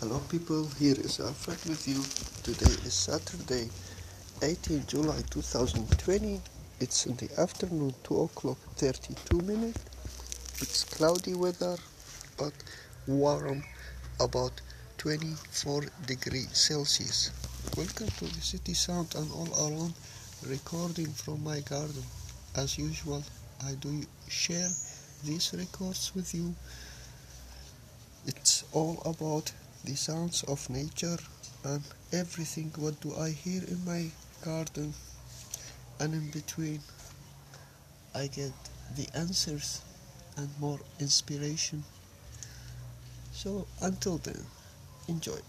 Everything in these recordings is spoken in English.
Hello people, here is Alfred with you. Today is Saturday, 18 July 2020. It's in the afternoon, 2:32 PM. It's cloudy weather, but warm, about 24 degrees Celsius. Welcome to the city sound and all around recording from my garden. As usual, I do share these records with you. It's all about the sounds of nature and everything. What do I hear in my garden? And in between, I get the answers and more inspiration. So until then, enjoy it.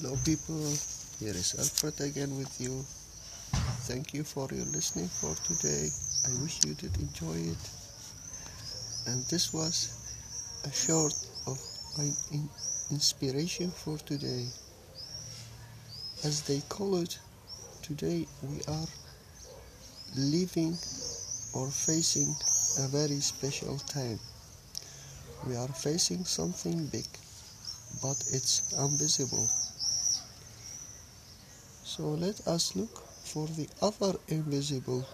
Hello people, here is Alfred again with you. Thank you for your listening for today. I wish you did enjoy it. And this was a short of my inspiration for today. As they call it, today we are living or facing a very special time. We are facing something big, but it's invisible. So let us look for the other invisible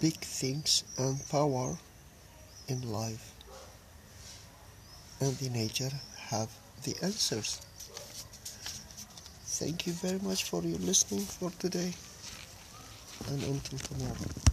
big things and power in life. And the nature have the answers. Thank you very much for your listening for today, and until tomorrow.